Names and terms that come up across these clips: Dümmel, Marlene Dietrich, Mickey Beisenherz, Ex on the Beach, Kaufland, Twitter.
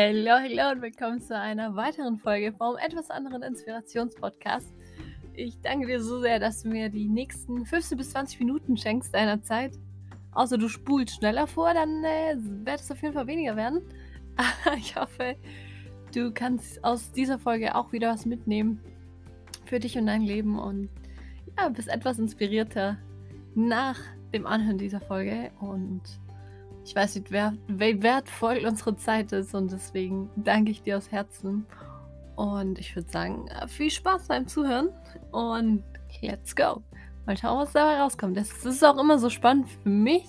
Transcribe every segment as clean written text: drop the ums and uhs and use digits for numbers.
Hallo, hallo und willkommen zu einer weiteren Folge vom etwas anderen Inspirationspodcast. Ich danke dir so sehr, dass du mir die nächsten 15 bis 20 Minuten schenkst deiner Zeit. Außer du spulst schneller vor, dann wird es auf jeden Fall weniger werden. Ich hoffe, du kannst aus dieser Folge auch wieder was mitnehmen für dich und dein Leben und ja, bist etwas inspirierter nach dem Anhören dieser Folge und ich weiß nicht, wie wertvoll unsere Zeit ist und deswegen danke ich dir aus Herzen. Und ich würde sagen, viel Spaß beim Zuhören und let's go. Mal schauen, was dabei rauskommt. Das ist auch immer so spannend für mich,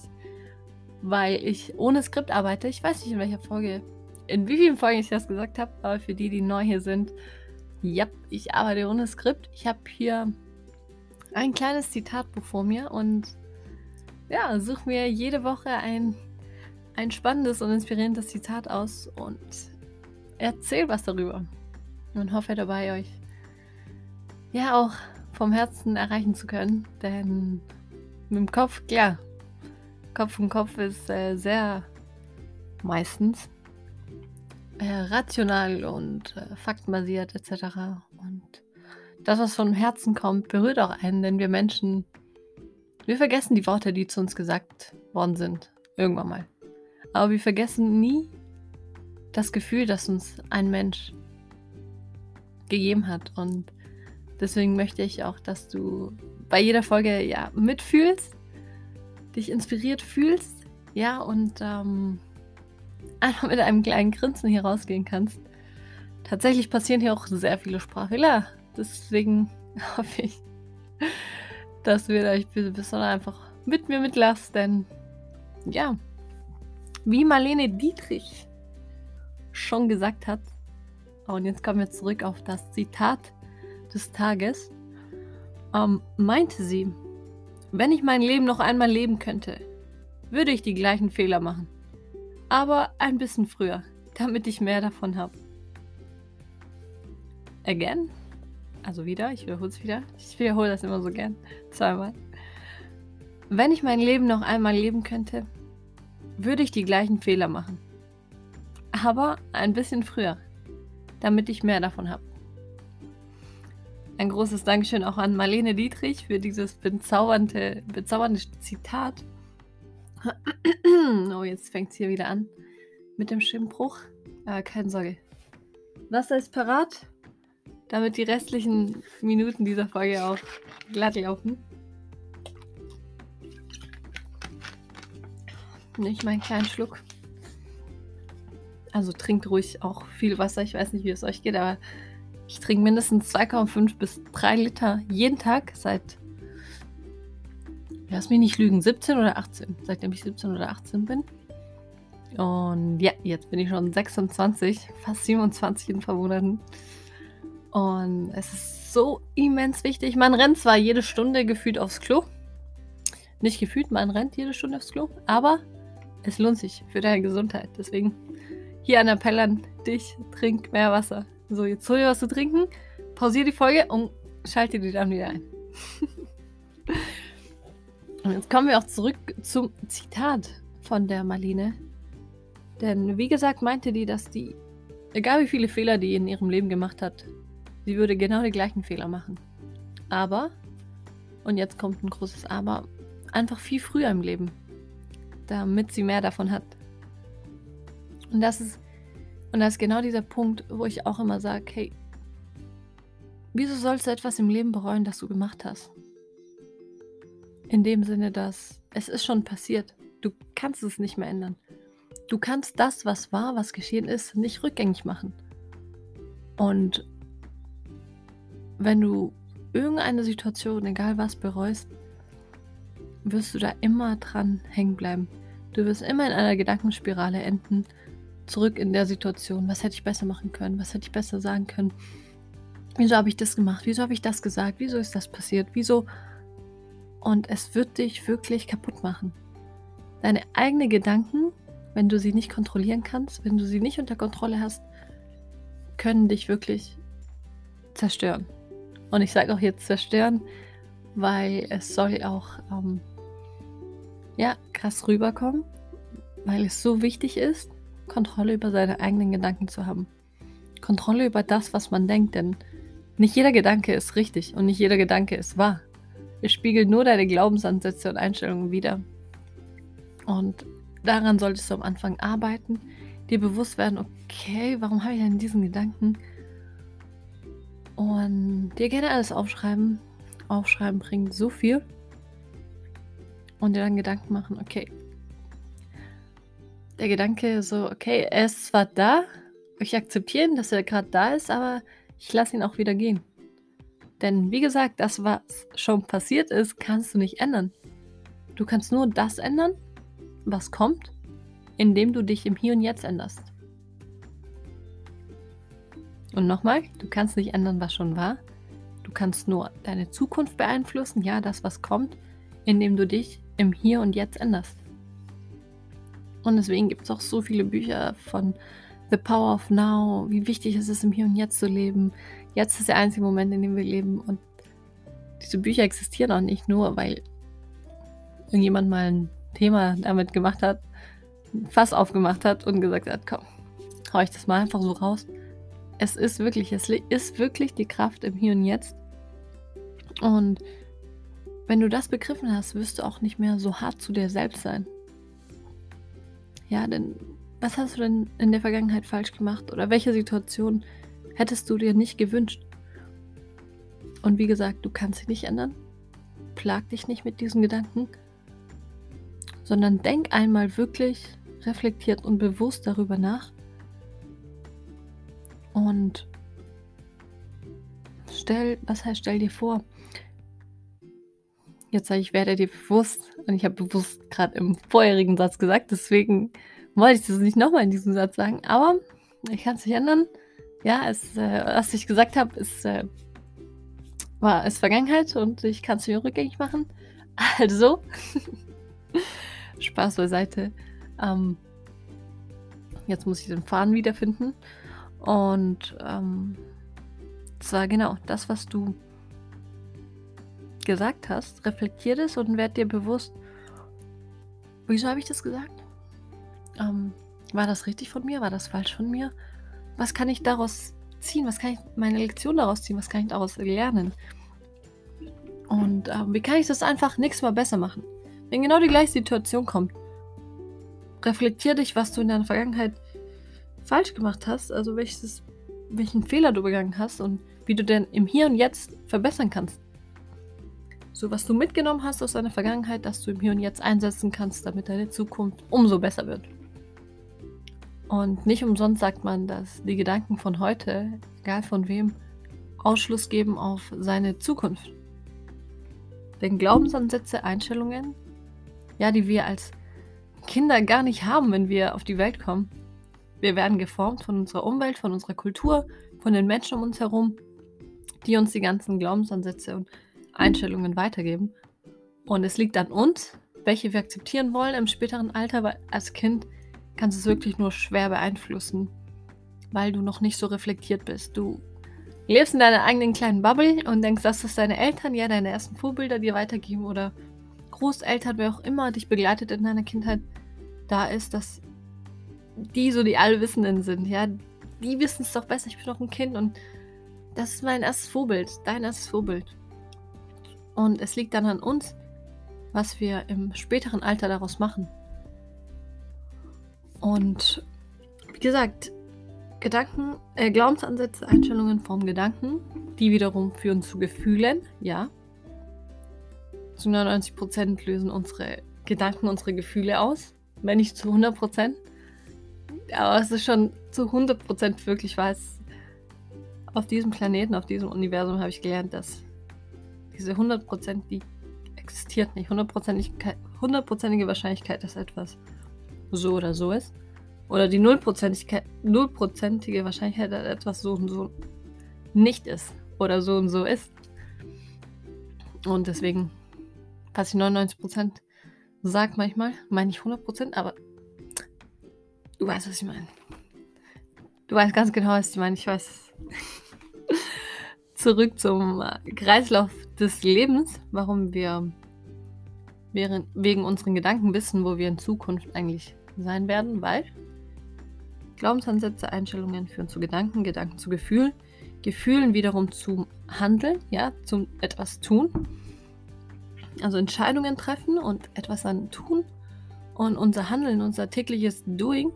weil ich ohne Skript arbeite. Ich weiß nicht, in wie vielen Folgen ich das gesagt habe, aber für die neu hier sind, ja, ich arbeite ohne Skript. Ich habe hier ein kleines Zitatbuch vor mir und ja, suche mir jede Woche ein spannendes und inspirierendes Zitat aus und erzähl was darüber und hoffe dabei, euch ja auch vom Herzen erreichen zu können, denn mit dem Kopf, klar, Kopf und Kopf ist sehr meistens rational und faktenbasiert etc. und das, was vom Herzen kommt, berührt auch einen, denn wir vergessen die Worte, die zu uns gesagt worden sind, irgendwann mal. Aber wir vergessen nie das Gefühl, das uns ein Mensch gegeben hat. Und deswegen möchte ich auch, dass du bei jeder Folge ja mitfühlst, dich inspiriert fühlst, ja, und einfach mit einem kleinen Grinsen hier rausgehen kannst. Tatsächlich passieren hier auch sehr viele Sprachfehler. Deswegen hoffe ich, dass wir euch besonders einfach mit mir mitlasst, denn ja. Wie Marlene Dietrich schon gesagt hat, und jetzt kommen wir zurück auf das Zitat des Tages, meinte sie, wenn ich mein Leben noch einmal leben könnte, würde ich die gleichen Fehler machen, aber ein bisschen früher, damit ich mehr davon habe. Again? Also wieder, ich wiederhole es wieder. Ich wiederhole das immer so gern, zweimal. Wenn ich mein Leben noch einmal leben könnte, würde ich die gleichen Fehler machen. Aber ein bisschen früher, damit ich mehr davon habe. Ein großes Dankeschön auch an Marlene Dietrich für dieses bezaubernde Zitat. Oh, jetzt fängt es hier wieder an mit dem Stimmbruch. Aber keine Sorge. Wasser ist parat, damit die restlichen Minuten dieser Folge auch glatt laufen. Ich meinen kleinen Schluck. Also trinkt ruhig auch viel Wasser. Ich weiß nicht, wie es euch geht, aber ich trinke mindestens 2,5 bis 3 Liter jeden Tag seit, lass mich nicht lügen, 17 oder 18. Seitdem ich 17 oder 18 bin. Und ja, jetzt bin ich schon 26, fast 27 in ein paar Monaten. Und es ist so immens wichtig. Man rennt zwar jede Stunde gefühlt aufs Klo. Nicht gefühlt, man rennt jede Stunde aufs Klo, aber es lohnt sich für deine Gesundheit. Deswegen hier ein Appell an dich, trink mehr Wasser. So, jetzt hol dir was zu trinken, pausiere die Folge und schalte die dann wieder ein. Und jetzt kommen wir auch zurück zum Zitat von der Marlene. Denn wie gesagt meinte die, dass die, egal wie viele Fehler die in ihrem Leben gemacht hat, sie würde genau die gleichen Fehler machen. Aber, und jetzt kommt ein großes Aber, einfach viel früher im Leben, damit sie mehr davon hat. Und das ist genau dieser Punkt, wo ich auch immer sage, hey, wieso sollst du etwas im Leben bereuen, das du gemacht hast? In dem Sinne, dass es ist schon passiert. Du kannst es nicht mehr ändern. Du kannst das, was war, was geschehen ist, nicht rückgängig machen. Und wenn du irgendeine Situation, egal was, bereust, wirst du da immer dran hängen bleiben. Du wirst immer in einer Gedankenspirale enden, zurück in der Situation. Was hätte ich besser machen können? Was hätte ich besser sagen können? Wieso habe ich das gemacht? Wieso habe ich das gesagt? Wieso ist das passiert? Wieso? Und es wird dich wirklich kaputt machen. Deine eigenen Gedanken, wenn du sie nicht kontrollieren kannst, wenn du sie nicht unter Kontrolle hast, können dich wirklich zerstören. Und ich sage auch jetzt zerstören, weil es soll auch krass rüberkommen, weil es so wichtig ist, Kontrolle über seine eigenen Gedanken zu haben. Kontrolle über das, was man denkt, denn nicht jeder Gedanke ist richtig und nicht jeder Gedanke ist wahr. Es spiegelt nur deine Glaubensansätze und Einstellungen wider. Und daran solltest du am Anfang arbeiten, dir bewusst werden, okay, warum habe ich denn diesen Gedanken? Und dir gerne alles aufschreiben. Aufschreiben bringt so viel. Und dir dann Gedanken machen, okay. Der Gedanke so, okay, er ist zwar da, ich akzeptiere ihn, dass er gerade da ist, aber ich lasse ihn auch wieder gehen. Denn wie gesagt, das, was schon passiert ist, kannst du nicht ändern. Du kannst nur das ändern, was kommt, indem du dich im Hier und Jetzt änderst. Und nochmal, du kannst nicht ändern, was schon war. Du kannst nur deine Zukunft beeinflussen, ja, das, was kommt, indem du dich im Hier und Jetzt änderst. Und deswegen gibt es auch so viele Bücher von The Power of Now, wie wichtig es ist, im Hier und Jetzt zu leben. Jetzt ist der einzige Moment, in dem wir leben. Und diese Bücher existieren auch nicht nur, weil irgendjemand mal ein Thema damit gemacht hat, ein Fass aufgemacht hat und gesagt hat, komm, hau ich das mal einfach so raus. Es ist wirklich die Kraft im Hier und Jetzt. Und wenn du das begriffen hast, wirst du auch nicht mehr so hart zu dir selbst sein. Ja, denn was hast du denn in der Vergangenheit falsch gemacht? Oder welche Situation hättest du dir nicht gewünscht? Und wie gesagt, du kannst dich nicht ändern. Plag dich nicht mit diesen Gedanken. Sondern denk einmal wirklich reflektiert und bewusst darüber nach. Und stell dir vor, jetzt sage ich, werde dir bewusst, und ich habe bewusst gerade im vorherigen Satz gesagt, deswegen wollte ich das nicht nochmal in diesem Satz sagen, aber ich kann es nicht ändern. Ja, was ich gesagt habe, ist Vergangenheit und ich kann es nicht rückgängig machen. Also, Spaß beiseite. Jetzt muss ich den Faden wiederfinden. Und zwar genau das, was du gesagt hast, reflektier es und werd dir bewusst, wieso habe ich das gesagt? War das richtig von mir? War das falsch von mir? Was kann ich daraus ziehen? Was kann ich meine Lektion daraus ziehen? Was kann ich daraus lernen? Und wie kann ich das einfach nächstes Mal besser machen? Wenn genau die gleiche Situation kommt, reflektier dich, was du in deiner Vergangenheit falsch gemacht hast, also welchen Fehler du begangen hast und wie du denn im Hier und Jetzt verbessern kannst. So, was du mitgenommen hast aus deiner Vergangenheit, dass du im Hier und Jetzt einsetzen kannst, damit deine Zukunft umso besser wird. Und nicht umsonst sagt man, dass die Gedanken von heute, egal von wem, Ausschluss geben auf seine Zukunft. Denn Glaubensansätze, Einstellungen, ja, die wir als Kinder gar nicht haben, wenn wir auf die Welt kommen. Wir werden geformt von unserer Umwelt, von unserer Kultur, von den Menschen um uns herum, die uns die ganzen Glaubensansätze und Einstellungen weitergeben. Und es liegt an uns, welche wir akzeptieren wollen im späteren Alter, weil als Kind kannst du es wirklich nur schwer beeinflussen, weil du noch nicht so reflektiert bist. Du lebst in deiner eigenen kleinen Bubble und denkst, dass das deine Eltern, ja, deine ersten Vorbilder dir weitergeben oder Großeltern, wer auch immer dich begleitet in deiner Kindheit, da ist, dass die so die Allwissenden sind, ja, die wissen es doch besser, ich bin doch ein Kind und das ist mein erstes Vorbild, dein erstes Vorbild. Und es liegt dann an uns, was wir im späteren Alter daraus machen. Und wie gesagt, Glaubensansätze, Einstellungen vom Gedanken, die wiederum führen zu Gefühlen, ja. Zu 99% lösen unsere Gedanken unsere Gefühle aus, wenn nicht zu 100%. Aber es ist schon zu 100% wirklich wahr. Auf diesem Planeten, auf diesem Universum habe ich gelernt, dass diese 100%, die existiert nicht. 100%ige Wahrscheinlichkeit, dass etwas so oder so ist. Oder die 0%ige Wahrscheinlichkeit, dass etwas so und so nicht ist. Oder so und so ist. Und deswegen, was ich 99% sage manchmal, meine ich 100%, aber du weißt, was ich meine. Du weißt ganz genau, was ich meine. Ich weiß. Zurück zum Kreislauf des Lebens, warum wir wegen unseren Gedanken wissen, wo wir in Zukunft eigentlich sein werden, weil Glaubensansätze, Einstellungen führen zu Gedanken, Gedanken zu Gefühlen, Gefühlen wiederum zum Handeln, ja, zum etwas tun. Also Entscheidungen treffen und etwas dann tun. Und unser Handeln, unser tägliches Doing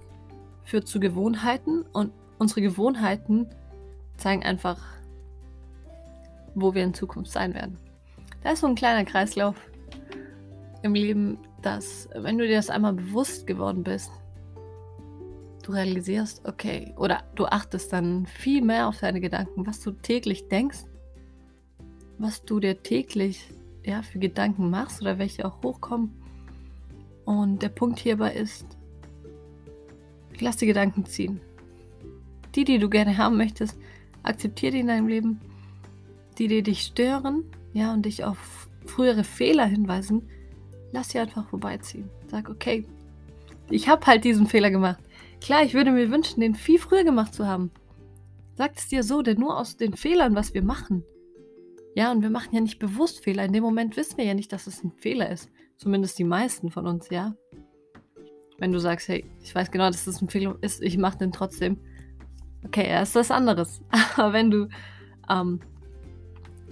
führt zu Gewohnheiten. Und unsere Gewohnheiten zeigen einfach, wo wir in Zukunft sein werden. Da ist so ein kleiner Kreislauf im Leben, dass, wenn du dir das einmal bewusst geworden bist, du realisierst, okay, oder du achtest dann viel mehr auf deine Gedanken, was du täglich denkst, was du dir täglich, ja, für Gedanken machst oder welche auch hochkommen. Und der Punkt hierbei ist, lass die Gedanken ziehen. Die du gerne haben möchtest, akzeptiere die in deinem Leben. Die dich stören, ja, und dich auf frühere Fehler hinweisen, lass sie einfach vorbeiziehen. Sag, okay, ich habe halt diesen Fehler gemacht. Klar, ich würde mir wünschen, den viel früher gemacht zu haben. Sag es dir so, denn nur aus den Fehlern, was wir machen. Ja, und wir machen ja nicht bewusst Fehler. In dem Moment wissen wir ja nicht, dass es ein Fehler ist. Zumindest die meisten von uns, ja. Wenn du sagst, hey, ich weiß genau, dass das ein Fehler ist, ich mache den trotzdem. Okay, er ist was anderes. Aber wenn du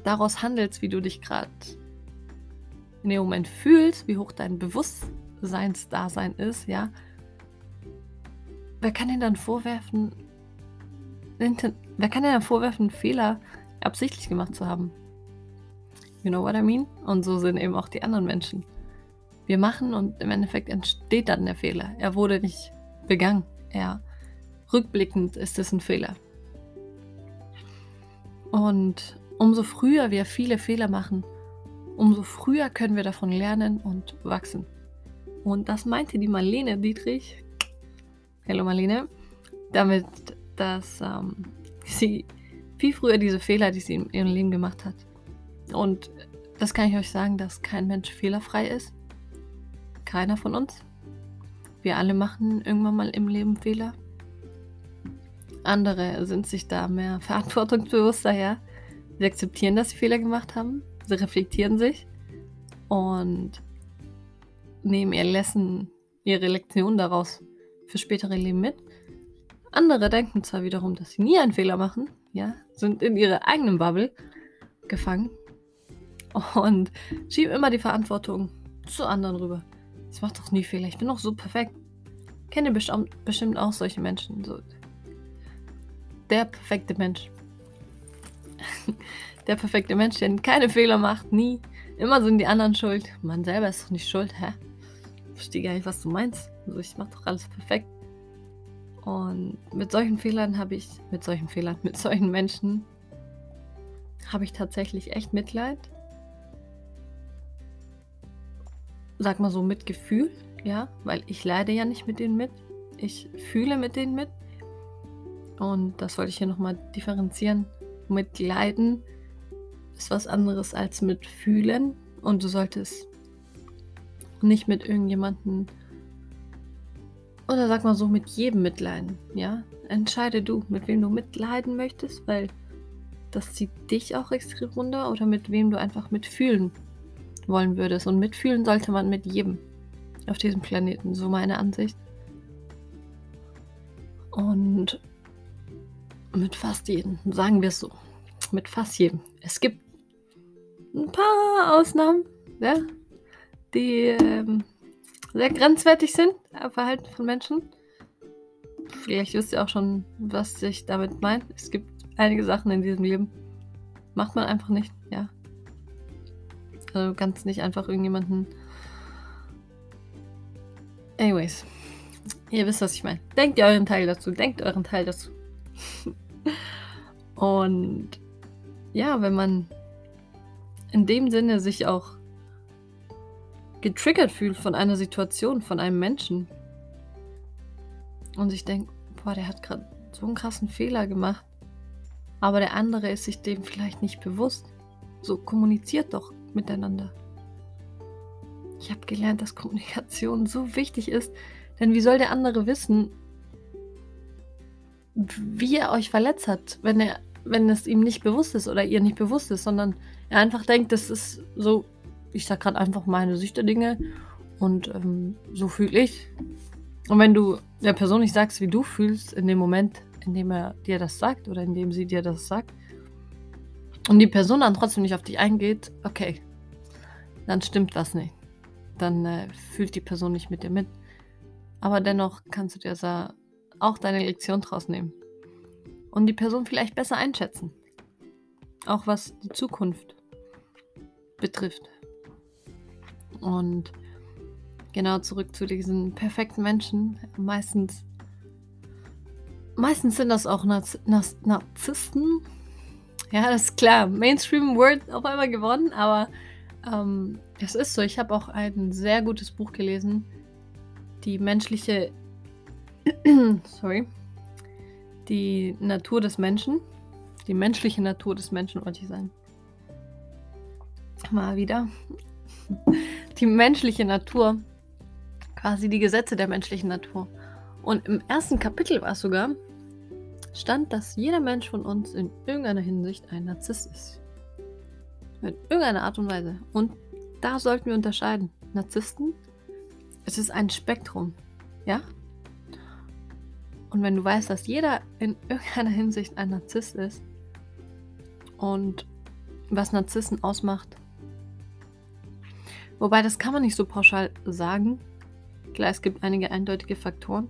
daraus handelst, wie du dich gerade in dem Moment fühlst, wie hoch dein Bewusstseinsdasein ist, ja, wer kann dir dann vorwerfen, einen Fehler absichtlich gemacht zu haben? You know what I mean? Und so sind eben auch die anderen Menschen. Wir machen und im Endeffekt entsteht dann der Fehler. Er wurde nicht begangen. Rückblickend ist es ein Fehler. Und umso früher wir viele Fehler machen, umso früher können wir davon lernen und wachsen. Und das meinte die Marlene Dietrich, hello Marlene, damit, dass sie viel früher diese Fehler, die sie in ihrem Leben gemacht hat. Und das kann ich euch sagen, dass kein Mensch fehlerfrei ist. Keiner von uns. Wir alle machen irgendwann mal im Leben Fehler. Andere sind sich da mehr verantwortungsbewusster, ja. Sie akzeptieren, dass sie Fehler gemacht haben. Sie reflektieren sich und nehmen ihre Lektion daraus für spätere Leben mit. Andere denken zwar wiederum, dass sie nie einen Fehler machen, ja, sind in ihrer eigenen Bubble gefangen und schieben immer die Verantwortung zu anderen rüber. Ich mache doch nie Fehler, ich bin doch so perfekt. Kenne bestimmt auch solche Menschen, so der perfekte Mensch. Der perfekte Mensch, der keine Fehler macht, nie. Immer sind die anderen schuld. Man selber ist doch nicht schuld, hä? Ich verstehe gar nicht, was du meinst. Also ich mache doch alles perfekt. Und mit solchen Menschen habe ich tatsächlich echt Mitleid. Sag mal so Mitgefühl, ja? Weil ich leide ja nicht mit denen mit. Ich fühle mit denen mit. Und das wollte ich hier nochmal differenzieren. Mitleiden ist was anderes als mitfühlen und du solltest nicht mit irgendjemanden oder sag mal so mit jedem mitleiden, ja? Entscheide du, mit wem du mitleiden möchtest, weil das zieht dich auch extrem runter oder mit wem du einfach mitfühlen wollen würdest. Und mitfühlen sollte man mit jedem auf diesem Planeten, so meine Ansicht. Und mit fast jedem, sagen wir es so. Mit fast jedem. Es gibt ein paar Ausnahmen, ja, die sehr grenzwertig sind, Verhalten von Menschen. Vielleicht wisst ihr auch schon, was ich damit meine. Es gibt einige Sachen in diesem Leben, macht man einfach nicht, ja. Also du kannst nicht einfach irgendjemanden... Anyways, ihr wisst, was ich meine. Denkt euren Teil dazu. Und ja, wenn man in dem Sinne sich auch getriggert fühlt von einer Situation, von einem Menschen und sich denkt, boah, der hat gerade so einen krassen Fehler gemacht, aber der andere ist sich dem vielleicht nicht bewusst. So, kommuniziert doch miteinander. Ich habe gelernt, dass Kommunikation so wichtig ist, denn wie soll der andere wissen, wie er euch verletzt hat, wenn es ihm nicht bewusst ist oder ihr nicht bewusst ist, sondern er einfach denkt, das ist so, ich sag gerade einfach meine Sicht der Dinge und so fühle ich. Und wenn du der Person nicht sagst, wie du fühlst, in dem Moment, in dem er dir das sagt oder in dem sie dir das sagt, und die Person dann trotzdem nicht auf dich eingeht, okay, dann stimmt was nicht. Dann fühlt die Person nicht mit dir mit. Aber dennoch kannst du dir auch deine Lektion draus nehmen. Und die Person vielleicht besser einschätzen. Auch was die Zukunft betrifft. Und genau zurück zu diesen perfekten Menschen. Meistens sind das auch Narzissten. Ja, das ist klar. Mainstream-Word auf einmal geworden, aber es ist so. Ich habe auch ein sehr gutes Buch gelesen. Die menschliche Natur des Menschen, wollte ich sagen. Mal wieder. Die menschliche Natur, quasi die Gesetze der menschlichen Natur. Und im ersten Kapitel war es sogar, stand, dass jeder Mensch von uns in irgendeiner Hinsicht ein Narzisst ist. In irgendeiner Art und Weise. Und da sollten wir unterscheiden. Narzissten, es ist ein Spektrum. Ja? Und wenn du weißt, dass jeder in irgendeiner Hinsicht ein Narzisst ist und was Narzissten ausmacht, wobei, das kann man nicht so pauschal sagen. Klar, es gibt einige eindeutige Faktoren.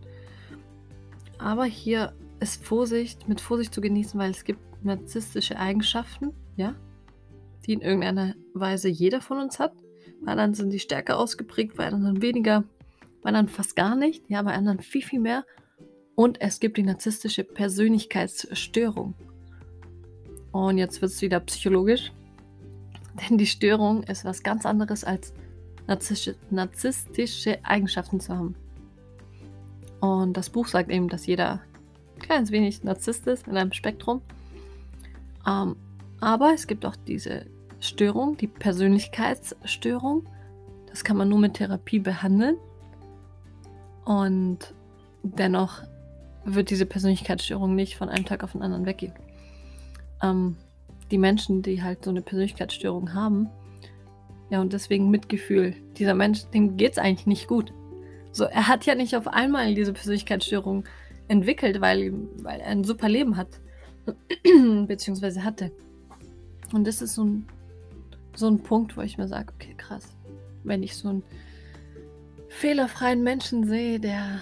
Aber hier ist mit Vorsicht zu genießen, weil es gibt narzisstische Eigenschaften, ja, die in irgendeiner Weise jeder von uns hat. Bei anderen sind die stärker ausgeprägt, bei anderen weniger, bei anderen fast gar nicht, ja, bei anderen viel, viel mehr. Und es gibt die narzisstische Persönlichkeitsstörung. Und jetzt wird es wieder psychologisch. Denn die Störung ist was ganz anderes als narzisstische Eigenschaften zu haben. Und das Buch sagt eben, dass jeder kleines wenig Narzisst ist in einem Spektrum. Aber es gibt auch diese Störung, die Persönlichkeitsstörung. Das kann man nur mit Therapie behandeln. Und dennoch wird diese Persönlichkeitsstörung nicht von einem Tag auf den anderen weggehen. Die Menschen, die halt so eine Persönlichkeitsstörung haben, ja, und deswegen Mitgefühl. Dieser Mensch, dem geht's eigentlich nicht gut. So, er hat ja nicht auf einmal diese Persönlichkeitsstörung entwickelt, weil er ein super Leben hat, beziehungsweise hatte. Und das ist so ein Punkt, wo ich mir sage, okay, krass, wenn ich so einen fehlerfreien Menschen sehe, der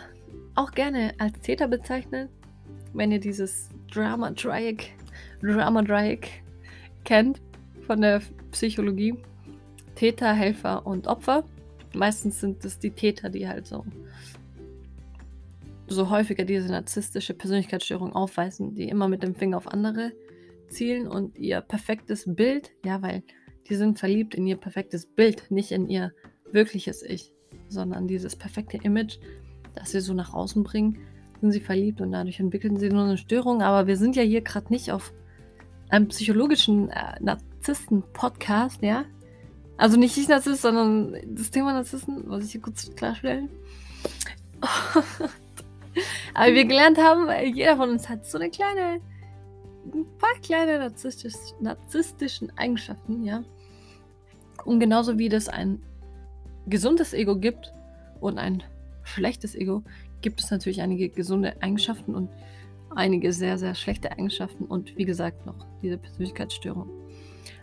auch gerne als Täter bezeichnet, wenn ihr dieses Drama-Dreieck kennt von der Psychologie. Täter, Helfer und Opfer. Meistens sind es die Täter, die halt so häufiger diese narzisstische Persönlichkeitsstörung aufweisen, die immer mit dem Finger auf andere zielen und ihr perfektes Bild, ja, weil die sind verliebt in ihr perfektes Bild, nicht in ihr wirkliches Ich, sondern dieses perfekte Image, das sie so nach außen bringen, sind sie verliebt und dadurch entwickeln sie nur eine Störung. Aber wir sind ja hier gerade nicht auf einem psychologischen Narzissten-Podcast, ja. Also nicht ich Narzisst, sondern das Thema Narzissten, muss ich hier kurz klarstellen. Aber wir gelernt haben, jeder von uns hat so ein paar kleine narzisstischen Eigenschaften, ja. Und genauso wie das ein gesundes Ego gibt und ein schlechtes Ego, gibt es natürlich einige gesunde Eigenschaften und einige sehr, sehr schlechte Eigenschaften und wie gesagt noch diese Persönlichkeitsstörung.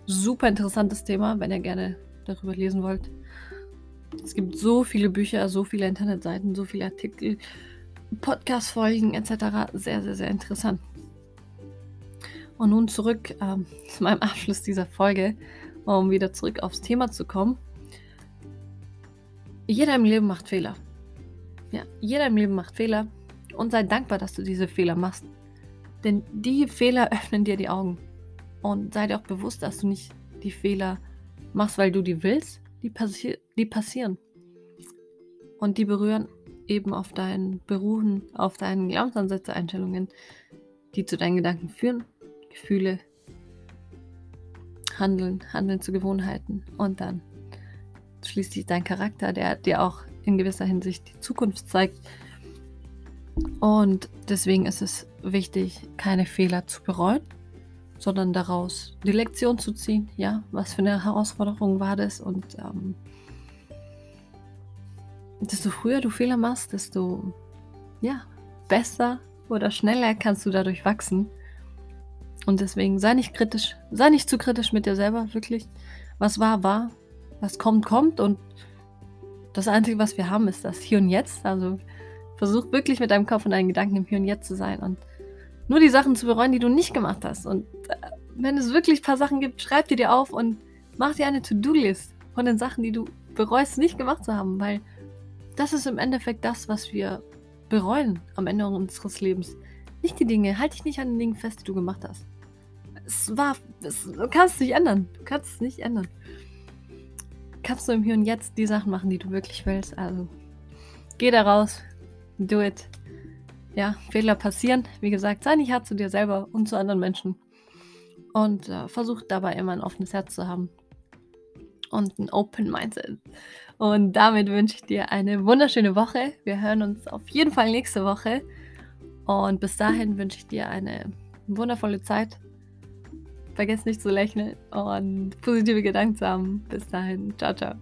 Super interessantes Thema, wenn ihr gerne darüber lesen wollt. Es gibt so viele Bücher, so viele Internetseiten, so viele Artikel, Podcast-Folgen etc. Sehr, sehr, sehr interessant. Und nun zurück zu meinem Abschluss dieser Folge, um wieder zurück aufs Thema zu kommen. Jeder im Leben macht Fehler. Ja, jeder im Leben macht Fehler und sei dankbar, dass du diese Fehler machst. Denn die Fehler öffnen dir die Augen. Und sei dir auch bewusst, dass du nicht die Fehler machst, weil du die willst. Die passieren. Und die berühren eben auf deinen Berufen, auf deinen Glaubensansätze, Einstellungen, die zu deinen Gedanken führen, Gefühle, Handeln zu Gewohnheiten. Und dann schließlich dein Charakter, der dir auch in gewisser Hinsicht die Zukunft zeigt. Und deswegen ist es wichtig, keine Fehler zu bereuen, sondern daraus die Lektion zu ziehen. Ja, was für eine Herausforderung war das? Und desto früher du Fehler machst, desto ja, besser oder schneller kannst du dadurch wachsen. Und deswegen sei nicht kritisch, sei nicht zu kritisch mit dir selber, wirklich. Was war, war. Was kommt, kommt. Und das Einzige, was wir haben, ist das Hier und Jetzt. Also versuch wirklich mit deinem Kopf und deinen Gedanken im Hier und Jetzt zu sein und nur die Sachen zu bereuen, die du nicht gemacht hast. Und wenn es wirklich ein paar Sachen gibt, schreib die dir auf und mach dir eine To-Do-List von den Sachen, die du bereust, nicht gemacht zu haben. Weil das ist im Endeffekt das, was wir bereuen am Ende unseres Lebens. Nicht die Dinge, halt dich nicht an den Dingen fest, die du gemacht hast. Du kannst es nicht ändern. Du kannst es nicht ändern. Kannst du im Hier und Jetzt die Sachen machen, die du wirklich willst. Also geh da raus, do it. Ja, Fehler passieren. Wie gesagt, sei nicht hart zu dir selber und zu anderen Menschen. Und versuch dabei immer ein offenes Herz zu haben. Und ein Open Mindset. Und damit wünsche ich dir eine wunderschöne Woche. Wir hören uns auf jeden Fall nächste Woche. Und bis dahin wünsche ich dir eine wundervolle Zeit. Vergiss nicht zu lächeln und positive Gedanken zu haben. Bis dahin. Ciao, ciao.